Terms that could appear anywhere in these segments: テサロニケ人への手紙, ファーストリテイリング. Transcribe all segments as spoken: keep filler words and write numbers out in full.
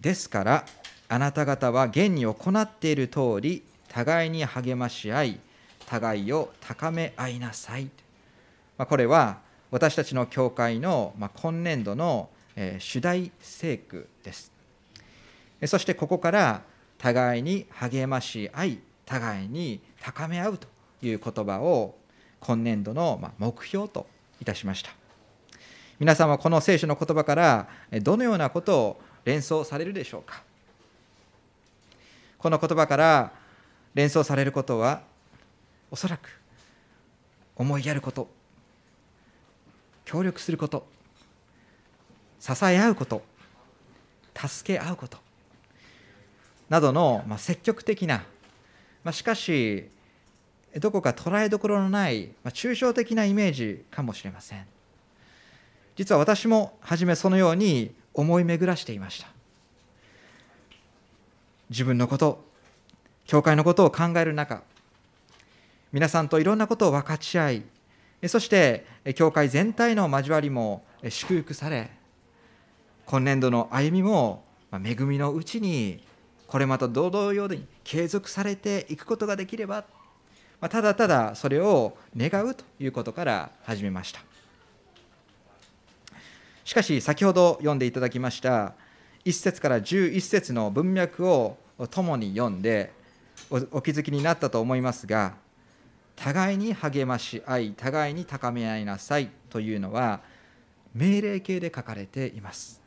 ですからあなた方は現に行っている通り互いに励まし合い互いを高め合いなさい。まあ、これは私たちの教会の今年度の主題聖句です。そしてここから互いに励まし合い互いに高め合うという言葉を今年度の目標といたしました。皆さんはこの聖書の言葉からどのようなことを連想されるでしょうか。この言葉から連想されることはおそらく思いやること、協力すること、支え合うこと、助け合うことなどの積極的な、しかしどこか捉えどころのない抽象的なイメージかもしれません。実は私も初めそのように思い巡らしていました。自分のこと、教会のことを考える中、皆さんといろんなことを分かち合い、そして教会全体の交わりも祝福され、今年度の歩みも恵みのうちにこれまた同様に継続されていくことができれば、ただただそれを願うということから始めました。しかし先ほど読んでいただきましたいっ節からじゅういっ節の文脈を共に読んでお気づきになったと思いますが、互いに励まし合い互いに高め合いなさいというのは命令形で書かれています。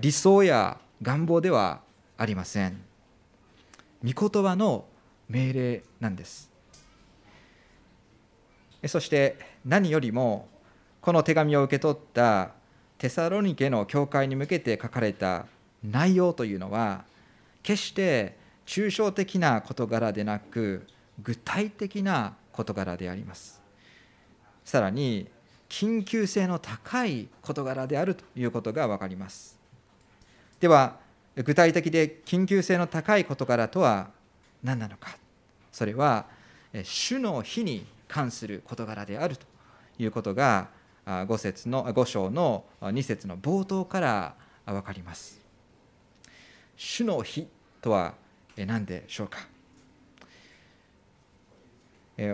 理想や願望ではありません。御言葉の命令なんです。そして何よりもこの手紙を受け取ったテサロニケの教会に向けて書かれた内容というのは決して抽象的な事柄でなく具体的な事柄であります。さらに緊急性の高い事柄であるということが分かります。では具体的で緊急性の高い事柄とは何なのか。それは主の日に関する事柄であるということがご節のご章のに節の冒頭から分かります。主の日とは何でしょうか。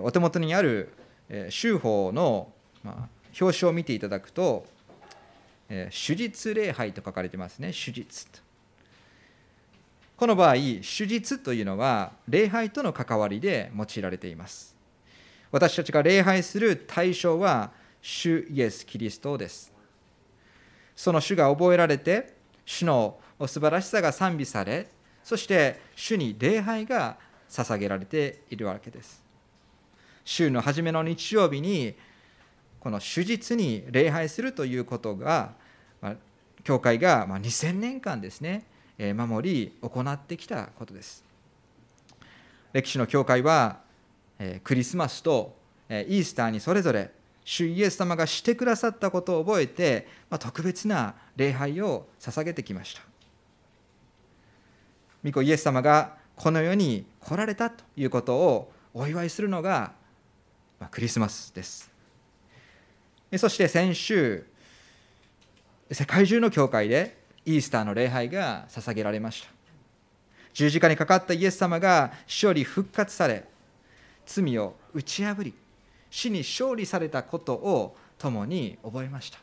お手元にある週報の表紙を見ていただくと主日礼拝と書かれてますね。主日と、この場合主日というのは礼拝との関わりで用いられています。私たちが礼拝する対象は主イエスキリストです。その主が覚えられて主の素晴らしさが賛美され、そして主に礼拝が捧げられているわけです。週の初めの日曜日にこの主日に礼拝するということが教会がにせんねんかんですね守り行ってきたことです。歴史の教会はクリスマスとイースターにそれぞれ主イエス様がしてくださったことを覚えて特別な礼拝を捧げてきました。御子イエス様がこの世に来られたということをお祝いするのがクリスマスです。そして先週、世界中の教会でイースターの礼拝が捧げられました。十字架にかかったイエス様が死より復活され、罪を打ち破り、死に勝利されたことを共に覚えました。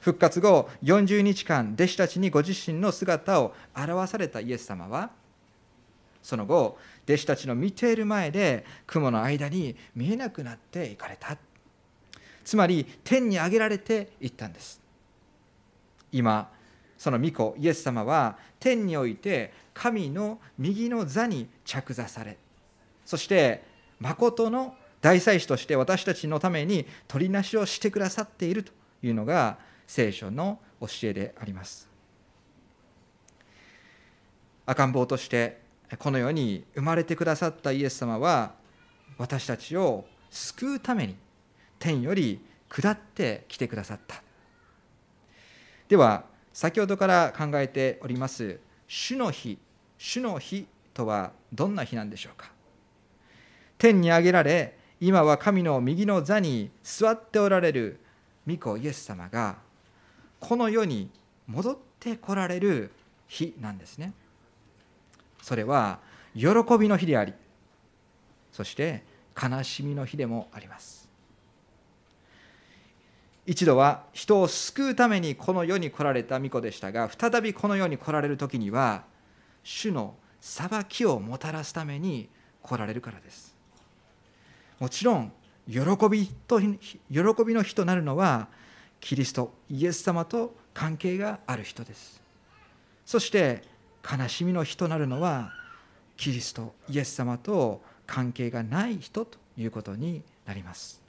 復活後よんじゅうにちかん、弟子たちにご自身の姿を表されたイエス様は、その後、弟子たちの見ている前で雲の間に見えなくなっていかれた。つまり天に上げられていったんです。今その御子イエス様は天において神の右の座に着座され、そして誠の大祭司として私たちのために取りなしをしてくださっているというのが聖書の教えであります。赤ん坊としてこの世に生まれてくださったイエス様は私たちを救うために天より下ってきてくださった。では先ほどから考えております主の日、主の日とはどんな日なんでしょうか。天に上げられ今は神の右の座に座っておられる御子イエス様がこの世に戻ってこられる日なんですね。それは喜びの日であり、そして悲しみの日でもあります。一度は人を救うためにこの世に来られた御子でしたが、再びこの世に来られる時には主の裁きをもたらすために来られるからです。もちろん喜びと、喜びの日となるのはキリストイエス様と関係がある人です。そして悲しみの日となるのはキリストイエス様と関係がない人ということになります。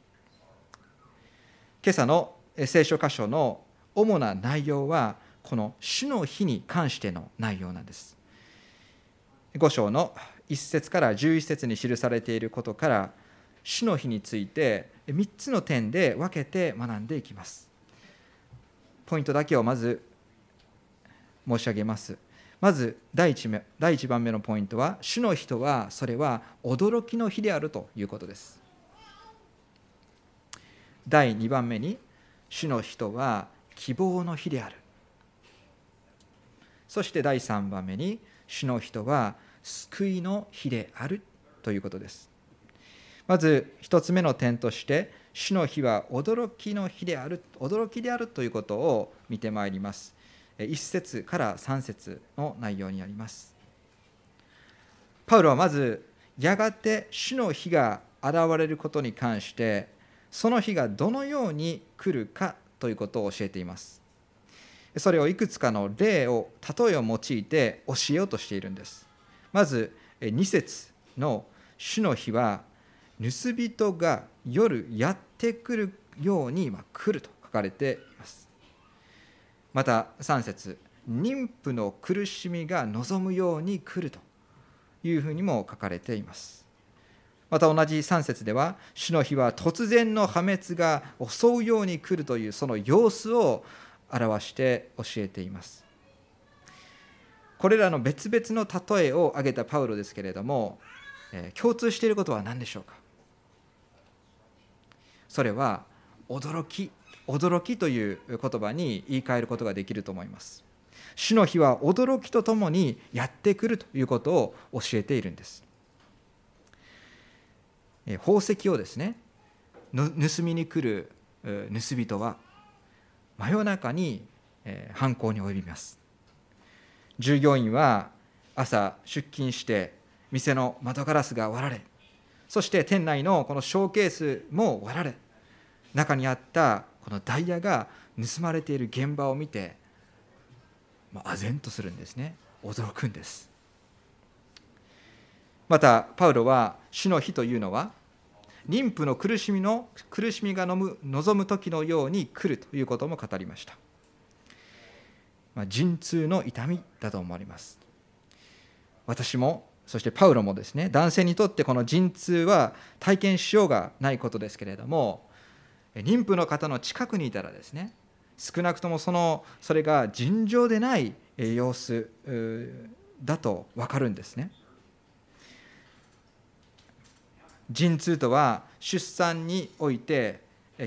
今朝の聖書箇所の主な内容はこの主の日に関しての内容なんです。ご章のいち節からじゅういち節に記されていることから主の日についてみっつの点で分けて学んでいきます。ポイントだけをまず申し上げます。まず第 1, 第1番目のポイントは、主の日とはそれは驚きの日であるということです。第にばんめに、主の日とは希望の日である。そして第さんばんめに、主の日とは救いの日であるということです。まず一つ目の点として、主の日は驚きの日である、驚きであるということを見てまいります。いち節からさん節の内容になります。パウロはまず、やがて主の日が現れることに関して、その日がどのように来るかということを教えています。それをいくつかの例を、例えを用いて教えようとしているんです。まずに節の主の日は、盗人が夜やってくるように来ると書かれています。またさん節、妊婦の苦しみが望むように来るというふうにも書かれています。また同じさん節では、主の日は突然の破滅が襲うように来るというその様子を表して教えています。これらの別々の例えを挙げたパウロですけれども、共通していることは何でしょうか。それは驚き、驚きという言葉に言い換えることができると思います。主の日は驚きとともにやってくるということを教えているんです。宝石をですね、盗みに来る盗人は真夜中に犯行に及びます。従業員は朝出勤して店の窓ガラスが割られ、そして店内のこのショーケースも割られ、中にあったこのダイヤが盗まれている現場を見て、まあ、唖然とするんですね。驚くんです。またパウロは、主の日というのは妊婦の苦しみの苦しみが望む望む時のように来るということも語りました。まあ、陣痛の痛みだと思われます。私も。そしてパウロもですね、男性にとってこの陣痛は体験しようがないことですけれども、妊婦の方の近くにいたらですね、少なくともそのそれが尋常でない様子だと分かるんですね。陣痛とは出産において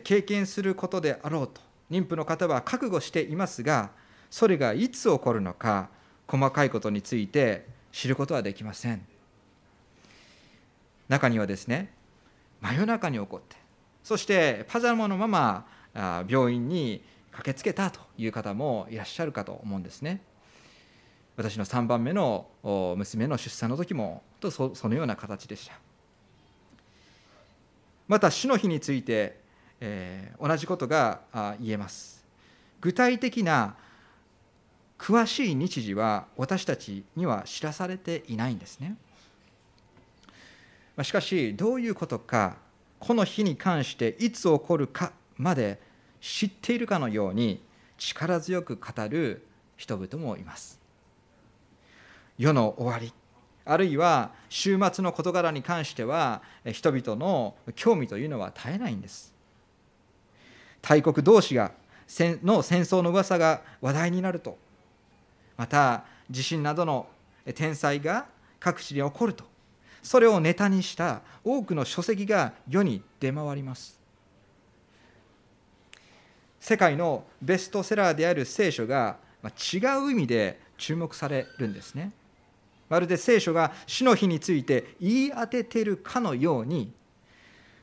経験することであろうと、妊婦の方は覚悟していますが、それがいつ起こるのか、細かいことについて知ることはできません。中にはですね、真夜中に起こって、そしてパジャマのまま病院に駆けつけたという方もいらっしゃるかと思うんですね。私のさんばんめの娘の出産の時もと そ, そのような形でした。また主の日について、えー、同じことが言えます。具体的な詳しい日時は私たちには知らされていないんですね。しかしどういうことか、この日に関していつ起こるかまで知っているかのように力強く語る人々もいます。世の終わり、あるいは終末の事柄に関しては人々の興味というのは絶えないんです。大国同士がの戦争の噂が話題になると、また地震などの天災が各地で起こると、それをネタにした多くの書籍が世に出回ります。世界のベストセラーである聖書が違う意味で注目されるんですね。まるで聖書が死の日について言い当てているかのように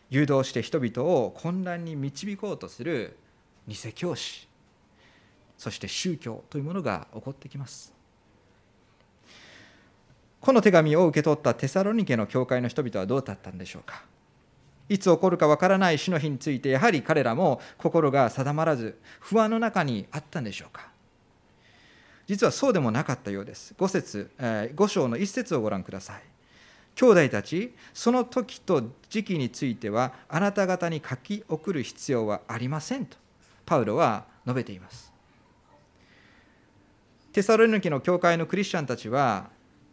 誘導して人々を混乱に導こうとする偽教師、そして宗教というものが起こってきます。この手紙を受け取ったテサロニケの教会の人々はどうだったんでしょうか。いつ起こるかわからない死の日について、やはり彼らも心が定まらず不安の中にあったんでしょうか。実はそうでもなかったようです。ごせつ、ご章のいっ節をご覧ください。兄弟たち、その時と時期についてはあなた方に書き送る必要はありませんとパウロは述べています。テサロニケの教会のクリスチャンたちは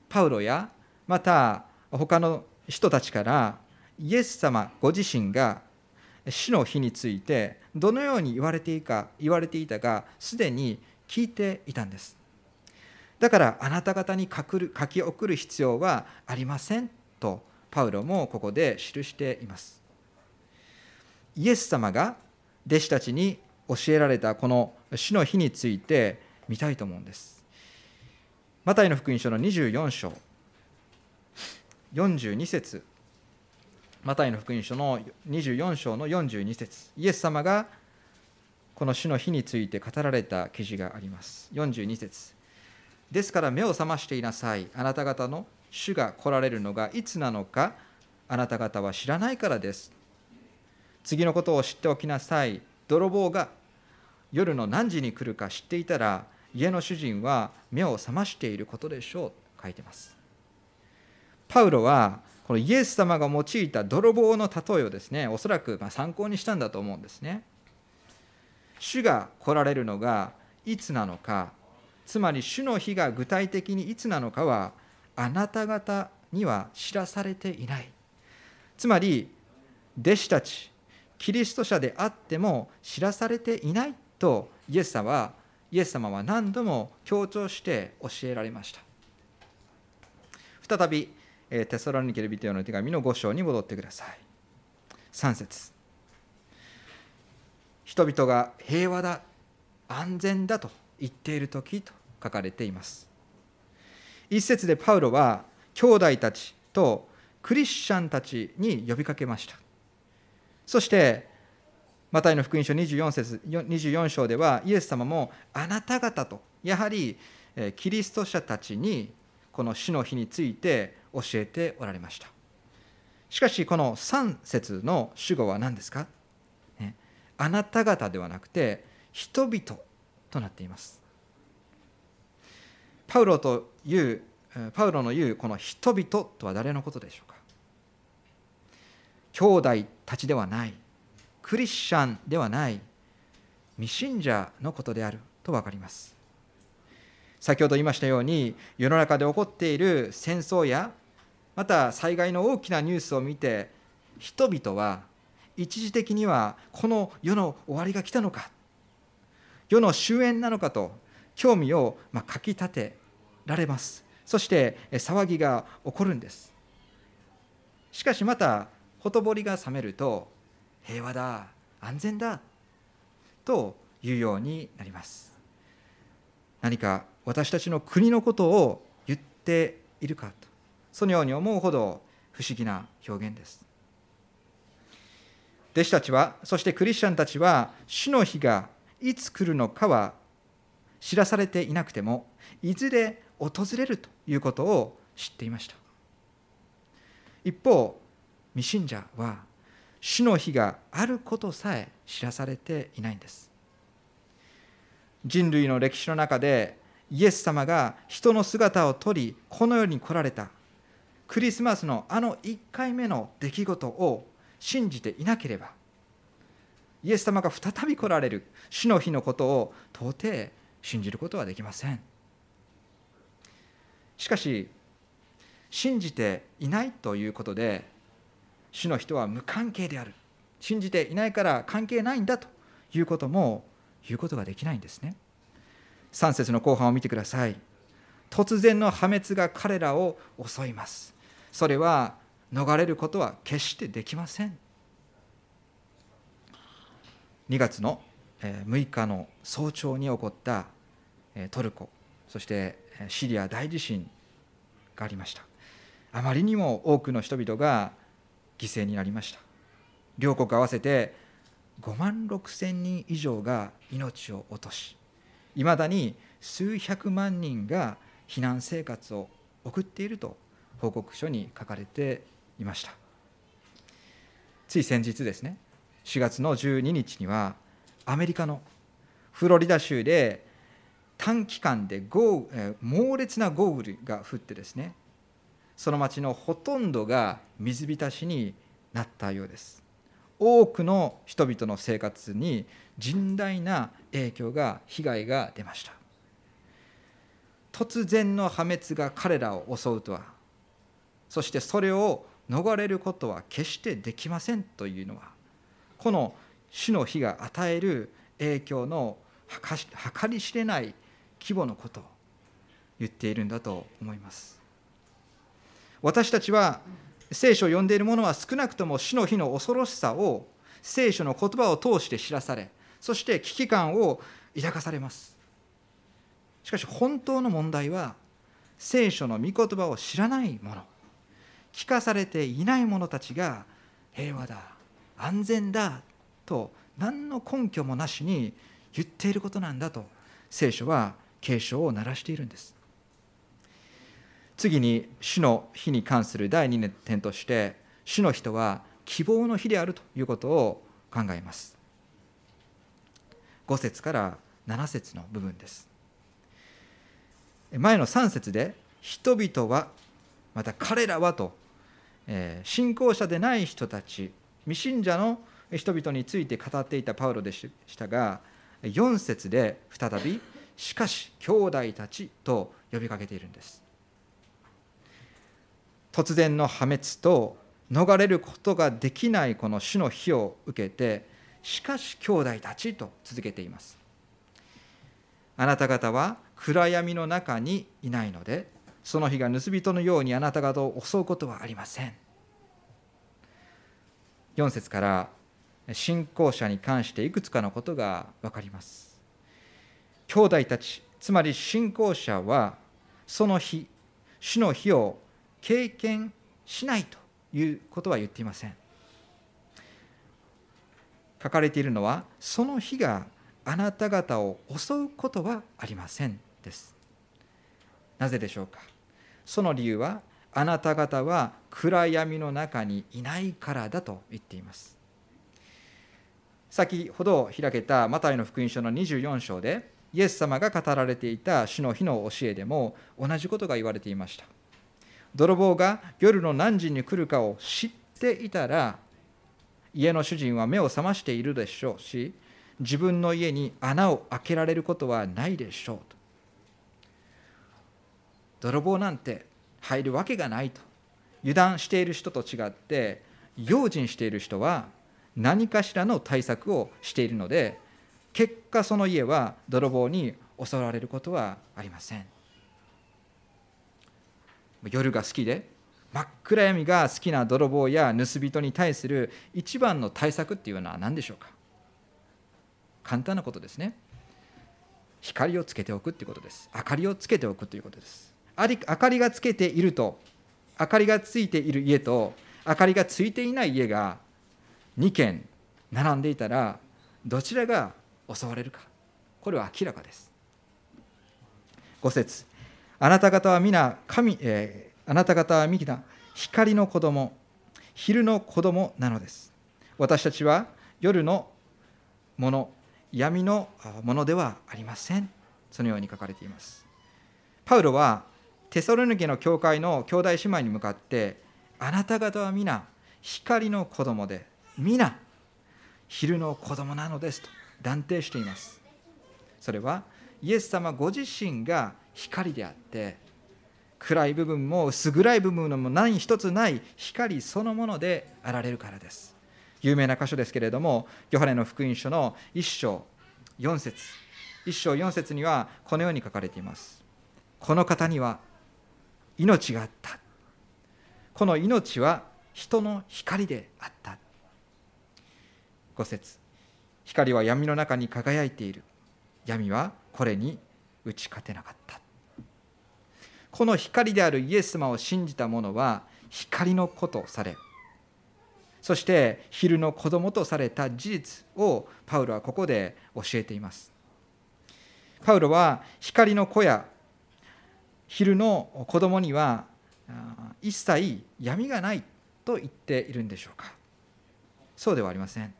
パウロやまた他の人たちからイエス様ご自身が死の日についてどのように言われていたかすでに聞いていたんです。だからあなた方に書き送る必要はありませんとパウロもここで記しています。イエス様が弟子たちに教えられたこの死の日について見たいと思うんです。マタイの福音書のにじゅうよん章よんじゅうに節、マタイの福音書のにじゅうよん章のよんじゅうに節、イエス様がこの死の日について語られた記事があります。よんじゅうに節、ですから目を覚ましていなさい、あなた方の主が来られるのがいつなのかあなた方は知らないからです。次のことを知っておきなさい、泥棒が夜の何時に来るか知っていたら家の主人は目を覚ましていることでしょうと書いています。パウロはこのイエス様が用いた泥棒の例えをですね、おそらくまあ参考にしたんだと思うんですね。主が来られるのがいつなのか、つまり主の日が具体的にいつなのかはあなた方には知らされていない。つまり弟子たちキリスト者であっても知らされていないとイエス様はイエス様は何度も強調して教えられました。再びテサロニケ人への手紙のご章に戻ってください。さん節、人々が平和だ、安全だと言っているときと書かれています。一節でパウロは兄弟たちとクリスチャンたちに呼びかけました。そしてマタイの福音書にじゅうよん節、にじゅうよん章ではイエス様もあなた方とやはりキリスト者たちにこの死の日について教えておられました。しかしこのさん節の主語は何ですか？ね、あなた方ではなくて人々となっています。パウロというパウロの言うこの人々とは誰のことでしょうか？兄弟たちではない。クリスチャンではない未信者のことであると分かります。先ほど言いましたように世の中で起こっている戦争やまた災害の大きなニュースを見て人々は一時的にはこの世の終わりが来たのか世の終焉なのかと興味をまあかきたてられます。そして騒ぎが起こるんです。しかしまたほとぼりが冷めると平和だ、安全だというようになります。何か私たちの国のことを言っているかと、そのように思うほど不思議な表現です。弟子たちは、そしてクリスチャンたちは、死の日がいつ来るのかは知らされていなくても、いずれ訪れるということを知っていました。一方、未信者は、死の日があることさえ知らされていないんです。人類の歴史の中でイエス様が人の姿をとりこの世に来られたクリスマスのあのいっかいめの出来事を信じていなければイエス様が再び来られる死の日のことを到底信じることはできません。しかし信じていないということで主の人は無関係である、信じていないから関係ないんだということも言うことができないんですね。さん節の後半を見てください。突然の破滅が彼らを襲います。それは逃れることは決してできません。にがつのむいかの早朝に起こったトルコ、そしてシリア大地震がありました。あまりにも多くの人々が犠牲になりました。両国合わせてごまんろくせんにん以上が命を落とし、いまだに数百万人が避難生活を送っていると報告書に書かれていました。つい先日ですね、しがつのじゅうににちにはアメリカのフロリダ州で短期間で豪雨、猛烈な豪雨が降ってですね、その町のほとんどが水浸しになったようです。多くの人々の生活に甚大な影響が、被害が出ました。突然の破滅が彼らを襲うとは、そしてそれを逃れることは決してできませんというのは、この主の日が与える影響の計り知れない規模のことを言っているんだと思います。私たちは聖書を読んでいる者は少なくとも死の日の恐ろしさを聖書の言葉を通して知らされ、そして危機感を抱かされます。しかし本当の問題は、聖書の御言葉を知らない者、聞かされていない者たちが平和だ、安全だと何の根拠もなしに言っていることなんだと聖書は警鐘を鳴らしているんです。次に、主の日に関するだいにてんとして、主の日とは希望の日であるということを考えます。ごせつからななせつの部分です。前のさんせつで、人々は、また彼らはと、信仰者でない人たち、未信者の人々について語っていたパウロでしたが、よんせつで再び、しかし兄弟たちと呼びかけているんです。突然の破滅と逃れることができないこの主の日を受けて、しかし兄弟たちと続けています。あなた方は暗闇の中にいないので、その日が盗人のようにあなた方を襲うことはありません。よんせつから信仰者に関していくつかのことが分かります。兄弟たち、つまり信仰者は、その日、主の日を経験しないということは言っていません。書かれているのは、その日があなた方を襲うことはありませんです。なぜでしょうか。その理由は、あなた方は暗闇の中にいないからだと言っています。先ほど開けたマタイの福音書のにじゅうよんしょうで、イエス様が語られていた主の日の教えでも同じことが言われていました。泥棒が夜の何時に来るかを知っていたら、家の主人は目を覚ましているでしょうし、自分の家に穴を開けられることはないでしょうと。泥棒なんて入るわけがないと。油断している人と違って、用心している人は何かしらの対策をしているので、結果その家は泥棒に襲われることはありません。夜が好きで、真っ暗闇が好きな泥棒や盗人に対する一番の対策っていうのは何でしょうか。簡単なことですね。光をつけておくということです。明かりをつけておくということです。明かりがつけていると、明かりがついている家と、明かりがついていない家がにけん並んでいたら、どちらが襲われるか。これは明らかです。ご節。あなた方は皆神、えー、あなた方は皆光の子供、昼の子供なのです。私たちは夜のもの、闇のものではありません。そのように書かれています。パウロはテサロニケの教会の兄弟姉妹に向かって、あなた方は皆光の子供で、皆昼の子供なのですと断定しています。それはイエス様ご自身が光であって、暗い部分も薄暗い部分も何一つない光そのものであられるからです。有名な箇所ですけれども、ヨハネの福音書のいっしょうよんせつ、いっしょうよんせつにはこのように書かれています。この方には命があった。この命は人の光であった。ご節、光は闇の中に輝いている。闇はこれに打ち勝てなかった。この光であるイエス様を信じた者は光の子とされ、そして昼の子供とされた事実をパウロはここで教えています。パウロは光の子や昼の子供には一切闇がないと言っているんでしょうか。そうではありません。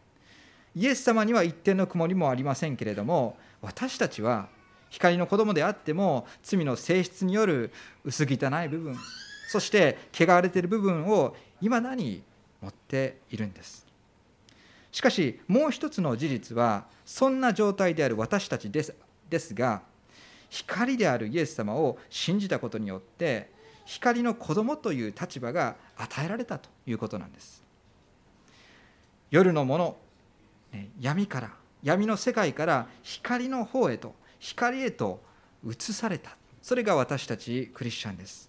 イエス様には一点の曇りもありませんけれども、私たちは光の子供であっても罪の性質による薄汚い部分、そして汚れている部分をいまだに持っているんです。しかしもう一つの事実は、そんな状態である私たちですですが、光であるイエス様を信じたことによって光の子供という立場が与えられたということなんです。夜のもの、闇から、闇の世界から光の方へと、光へと移された。それが私たちクリスチャンです。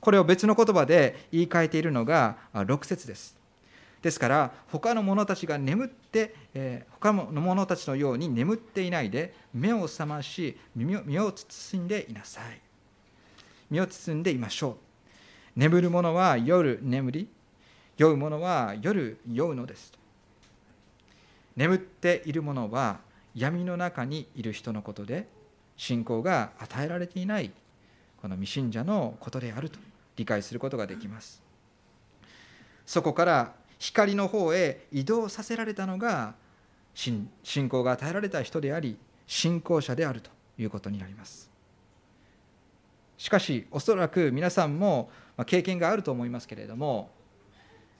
これを別の言葉で言い換えているのがろく節です。ですから他の者たちが眠って、えー、他の者たちのように眠っていないで、目を覚まし身を、身を包んでいなさい。身を包んでいましょう。眠る者は夜眠り、酔う者は夜酔うのです。眠っている者は闇の中にいる人のことで、信仰が与えられていないこの未信者のことであると理解することができます。そこから光の方へ移動させられたのが 信, 信仰が与えられた人であり、信仰者であるということになります。しかしおそらく皆さんも経験があると思いますけれども、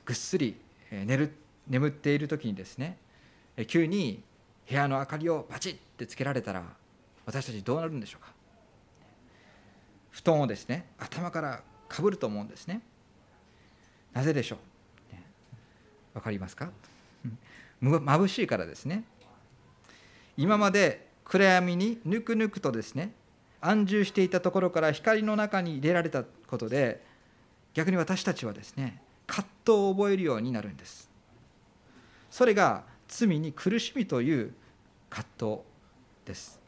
ぐっすり寝る眠っている時にですね、急に部屋の明かりをバチッてつけられたら、私たちどうなるんでしょうか。布団をですね、頭からかぶると思うんですね。なぜでしょう、ね、わかりますか。眩しいからですね。今まで暗闇にぬくぬくとですね安住していたところから光の中に入れられたことで、逆に私たちはですね葛藤を覚えるようになるんです。それが罪に苦しみという葛藤です。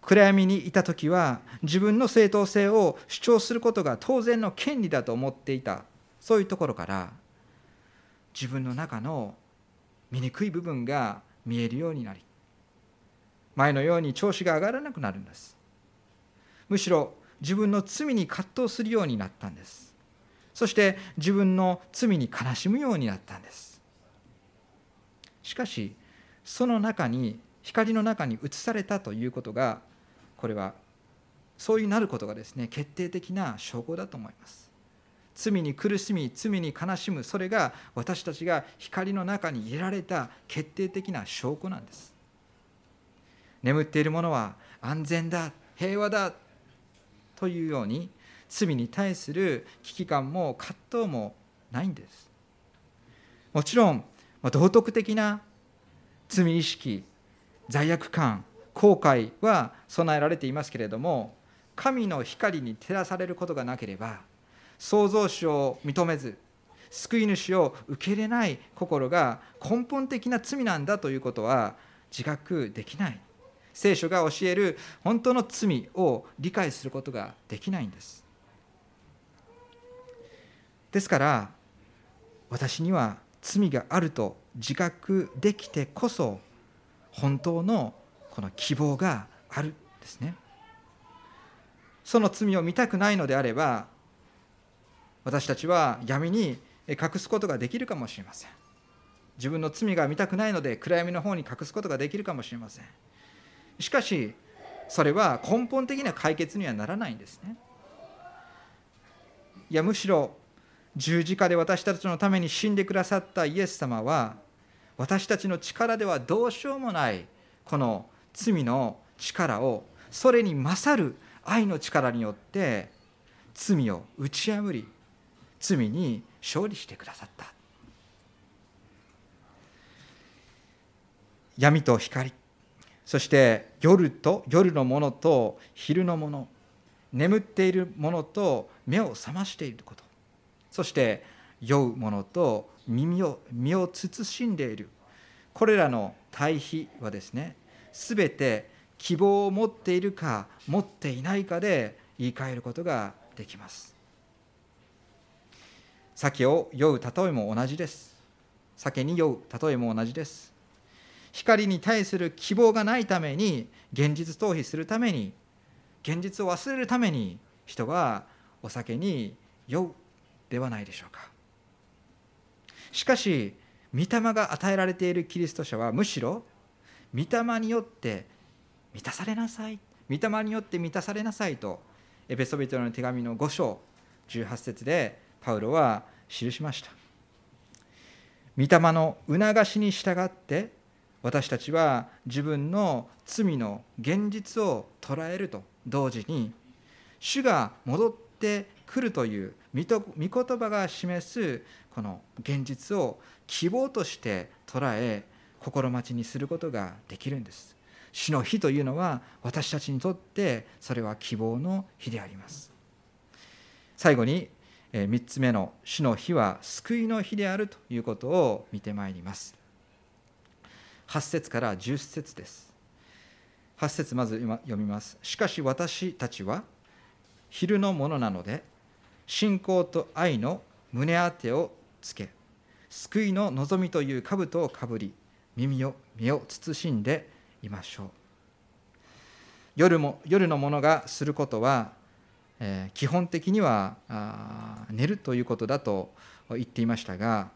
暗闇にいたときは自分の正当性を主張することが当然の権利だと思っていた、そういうところから自分の中の醜い部分が見えるようになり、前のように調子が上がらなくなるんです。むしろ自分の罪に葛藤するようになったんです。そして自分の罪に悲しむようになったんです。しかしその中に、光の中に移されたということが、これはそういうなることがですね決定的な証拠だと思います。罪に苦しみ、罪に悲しむ、それが私たちが光の中に入れられた決定的な証拠なんです。眠っている者は安全だ、平和だというように、罪に対する危機感も葛藤もないんです。もちろん道徳的な罪意識、罪悪感、後悔は備えられていますけれども、神の光に照らされることがなければ、創造主を認めず救い主を受け入れない心が根本的な罪なんだということは自覚できない、聖書が教える本当の罪を理解することができないんです。ですから私には罪があると自覚できてこそ、本当のこの希望があるんですね。その罪を見たくないのであれば、私たちは闇に隠すことができるかもしれません。自分の罪が見たくないので暗闇の方に隠すことができるかもしれません。しかしそれは根本的な解決にはならないんですね。いや、むしろ十字架で私たちのために死んでくださったイエス様は、私たちの力ではどうしようもないこの罪の力を、それに勝る愛の力によって罪を打ち破り、罪に勝利してくださった。闇と光、そして夜と夜のものと昼のもの、眠っているものと目を覚ましていること、そして酔うものと身を、身を慎んでいる、これらの対比はですね、すべて希望を持っているか持っていないかで言い換えることができます。酒を酔う例えも同じです。酒に酔う例えも同じです。光に対する希望がないために、現実逃避するために、現実を忘れるために、人はお酒に酔うではないでしょうか。しかし御霊が与えられているキリスト者は、むしろ御霊によって満たされなさい、御霊によって満たされなさいと、エペソビトの手紙のごしょうじゅうはっせつでパウロは記しました。御霊の促しに従って私たちは自分の罪の現実を捉えると同時に、主が戻ってくるという御言葉が示すこの現実を希望として捉え、心待ちにすることができるんです。主の日というのは私たちにとってそれは希望の日であります。最後にみっつめの主の日は救いの日であるということを見てまいります。はっせつからじゅっせつです。はっせつまず読みます。しかし私たちは昼のものなので、信仰と愛の胸当てをつけ、救いの望みという兜をかぶり、耳を身を慎んでいましょう。 夜も、夜のものがすることは、えー、基本的には寝るということだと言っていましたが、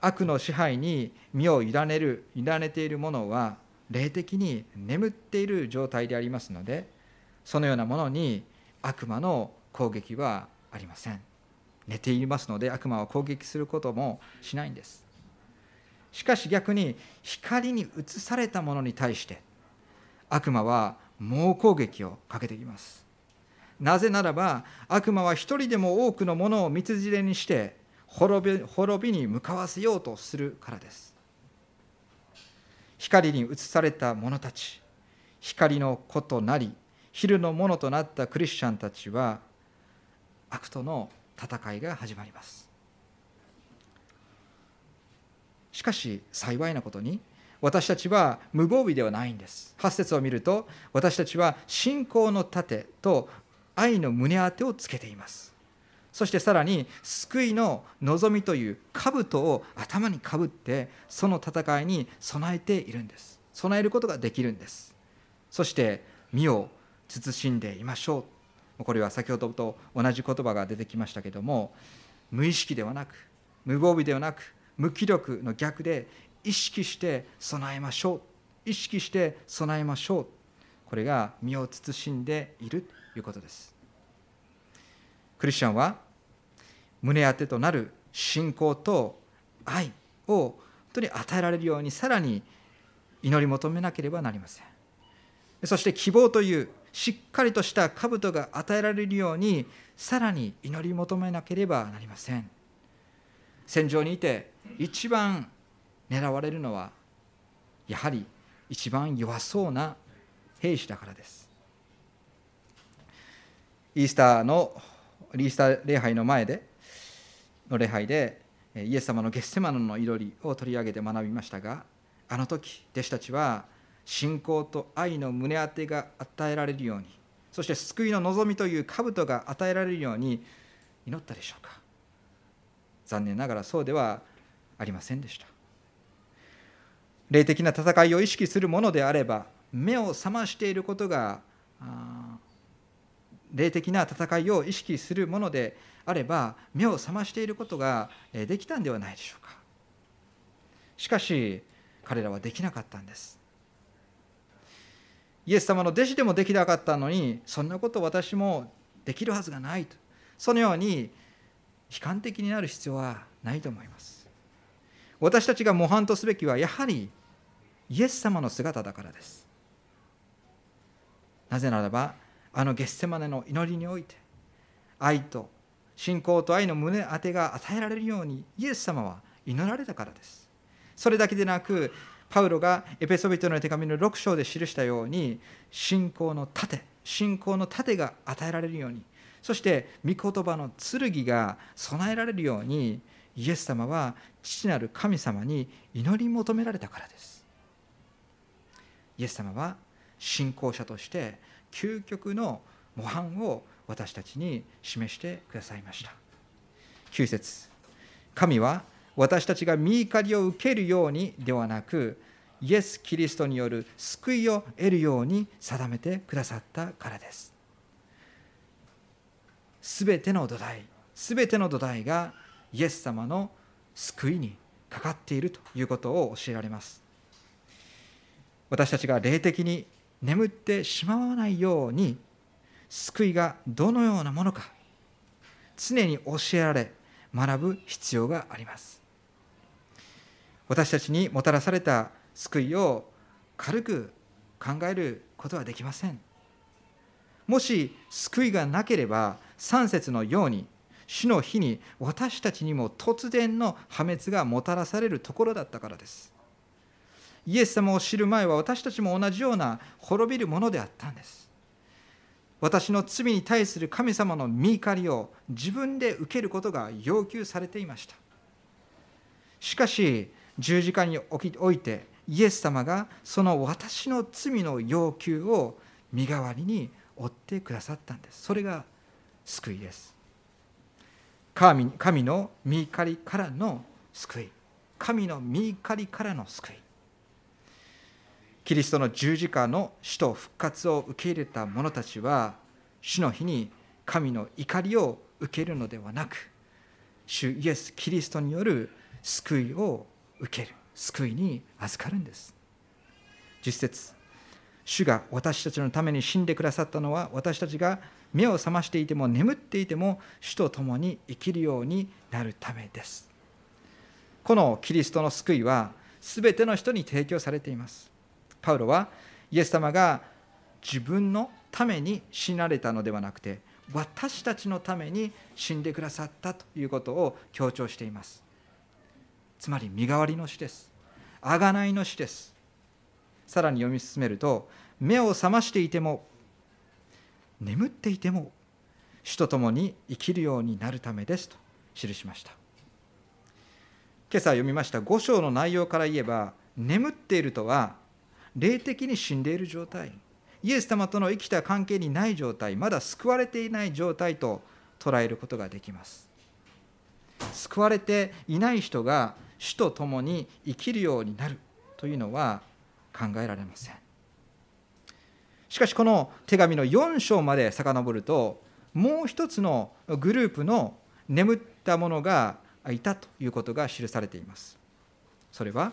悪の支配に身を委ねる、委ねているものは霊的に眠っている状態でありますので、そのようなものに悪魔の攻撃はありません。寝ていますので悪魔は攻撃することもしないんです。しかし逆に光に映されたものに対して悪魔は猛攻撃をかけてきます。なぜならば悪魔は一人でも多くのものを道連れにして滅び、滅びに向かわせようとするからです。光に映された者たち、光の子となり昼のものとなったクリスチャンたちは、悪との戦いが始まります。しかし幸いなことに私たちは無防備ではないんです。はっ節を見ると、私たちは信仰の盾と愛の胸当てをつけています。そしてさらに救いの望みという兜を頭にかぶって、その戦いに備えているんです。備えることができるんです。そして身を慎んでいましょう。これは先ほどと同じ言葉が出てきましたけれども、無意識ではなく、無防備ではなく、無気力の逆で、意識して備えましょう、意識して備えましょう。これが身を慎んでいるということです。クリスチャンは胸当てとなる信仰と愛を本当に与えられるように、さらに祈り求めなければなりません。そして希望というしっかりとした兜が与えられるように、さらに祈り求めなければなりません。戦場にいて一番狙われるのは、やはり一番弱そうな兵士だからです。イースターのイースター礼拝の前での礼拝でイエス様のゲッセマネの祈りを取り上げて学びましたが、あの時弟子たちは信仰と愛の胸当てが与えられるように、そして救いの望みという兜が与えられるように祈ったでしょうか。残念ながらそうではありませんでした。霊的な戦いを意識するものであれば、目を覚ましていることが、霊的な戦いを意識するものであれば、目を覚ましていることができたんではないでしょうか。しかし彼らはできなかったんです。イエス様の弟子でもできなかったのに、そんなこと私もできるはずがないと、そのように悲観的になる必要はないと思います。私たちが模範とすべきは、やはりイエス様の姿だからです。なぜならばあのゲッセマネの祈りにおいて、愛と信仰と愛の胸当てが与えられるようにイエス様は祈られたからです。それだけでなく、パウロがエペソビトの手紙のろくしょうで記したように、信仰の盾、信仰の盾が与えられるように、そして御言葉の剣が備えられるように、イエス様は父なる神様に祈り求められたからです。イエス様は信仰者として究極の模範を私たちに示してくださいました。きゅう節、神は私たちが御怒りを受けるようにではなく、イエス・キリストによる救いを得るように定めてくださったからです。すべての土台、すべての土台がイエス様の救いにかかっているということを教えられます。私たちが霊的に眠ってしまわないように、救いがどのようなものか、常に教えられ、学ぶ必要があります。私たちにもたらされた救いを軽く考えることはできません。もし救いがなければ、さん節のように主の日に私たちにも突然の破滅がもたらされるところだったからです。イエス様を知る前は私たちも同じような滅びるものであったんです。私の罪に対する神様の御怒りを自分で受けることが要求されていました。しかし十字架においてイエス様がその私の罪の要求を身代わりに負ってくださったんです。それが救いです。神、神の御怒りからの救い、神の御怒りからの救い、キリストの十字架の死と復活を受け入れた者たちは、主の日に神の怒りを受けるのではなく、主イエス・キリストによる救いを受ける、救いに預かるんです。じゅっ節、主が私たちのために死んでくださったのは、私たちが目を覚ましていても眠っていても主と共に生きるようになるためです。このキリストの救いはすべての人に提供されています。パウロはイエス様が自分のために死なれたのではなくて、私たちのために死んでくださったということを強調しています。つまり身代わりの死です。贖いの死です。さらに読み進めると、目を覚ましていても眠っていても主と共に生きるようになるためですと記しました。今朝読みましたご章の内容から言えば、眠っているとは霊的に死んでいる状態、イエス様との生きた関係にない状態、まだ救われていない状態と捉えることができます。救われていない人が主と共に生きるようになるというのは考えられません。しかしこの手紙のよん章まで遡ると、もう一つのグループの眠った者がいたということが記されています。それは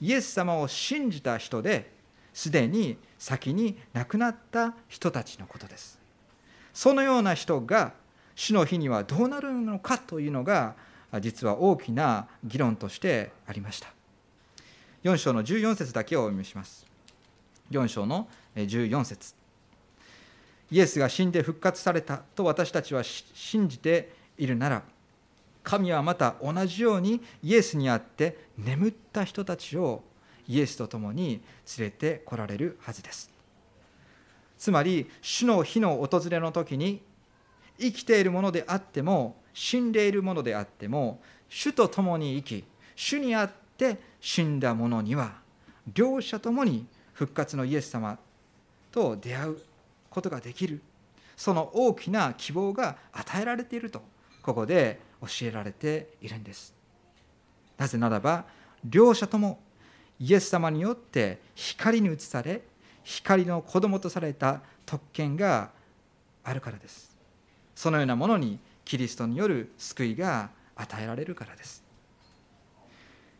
イエス様を信じた人で、すでに先に亡くなった人たちのことです。そのような人が主の日にはどうなるのかというのが、実は大きな議論としてありました。よん章のじゅうよん節だけをお読みします。よん章のじゅうよん節。イエスが死んで復活されたと私たちは信じているなら、神はまた同じようにイエスにあって眠った人たちをイエスと共に連れて来られるはずです。つまり主の日の訪れの時に、生きているものであっても死んでいるものであっても、主と共に生き、主にあって死んだ者には両者ともに復活のイエス様と出会うことができる、その大きな希望が与えられているとここで教えられているんです。なぜならば、両者ともイエス様によって光に移され、光の子供とされた特権があるからです。そのようなものにキリストによる救いが与えられるからです。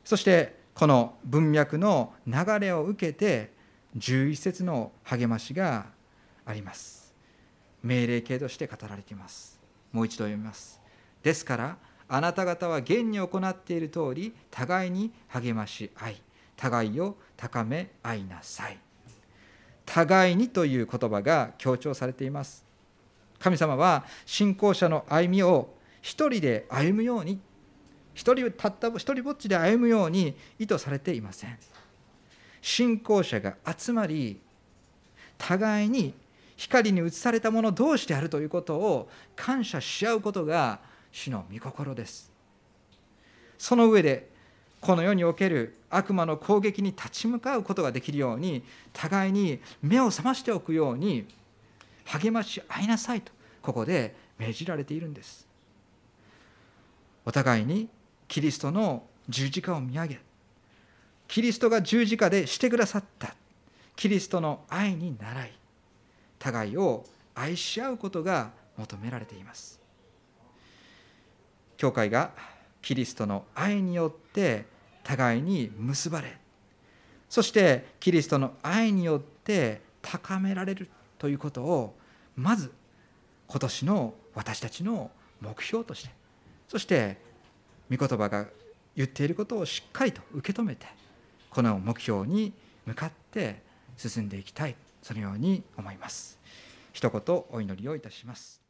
そしてこの文脈の流れを受けてじゅういち節の励ましがあります。命令形として語られています。もう一度読みます。ですからあなた方は現に行っている通り、互いに励まし合い、互いを高め合いなさい。互いにという言葉が強調されています。神様は信仰者の歩みを一人で歩むように、一人たった一人ぼっちで歩むように意図されていません。信仰者が集まり、互いに光に映された者同士であるということを感謝し合うことが主の御心です。その上でこの世における悪魔の攻撃に立ち向かうことができるように、互いに目を覚ましておくように励まし合いなさいと、ここで命じられているんです。お互いにキリストの十字架を見上げ、キリストが十字架でしてくださったキリストの愛に倣い、互いを愛し合うことが求められています。教会がキリストの愛によって互いに結ばれ、そしてキリストの愛によって高められるということを、まず今年の私たちの目標として、そして御言葉が言っていることをしっかりと受け止めて、この目標に向かって進んでいきたい、そのように思います。一言お祈りをいたします。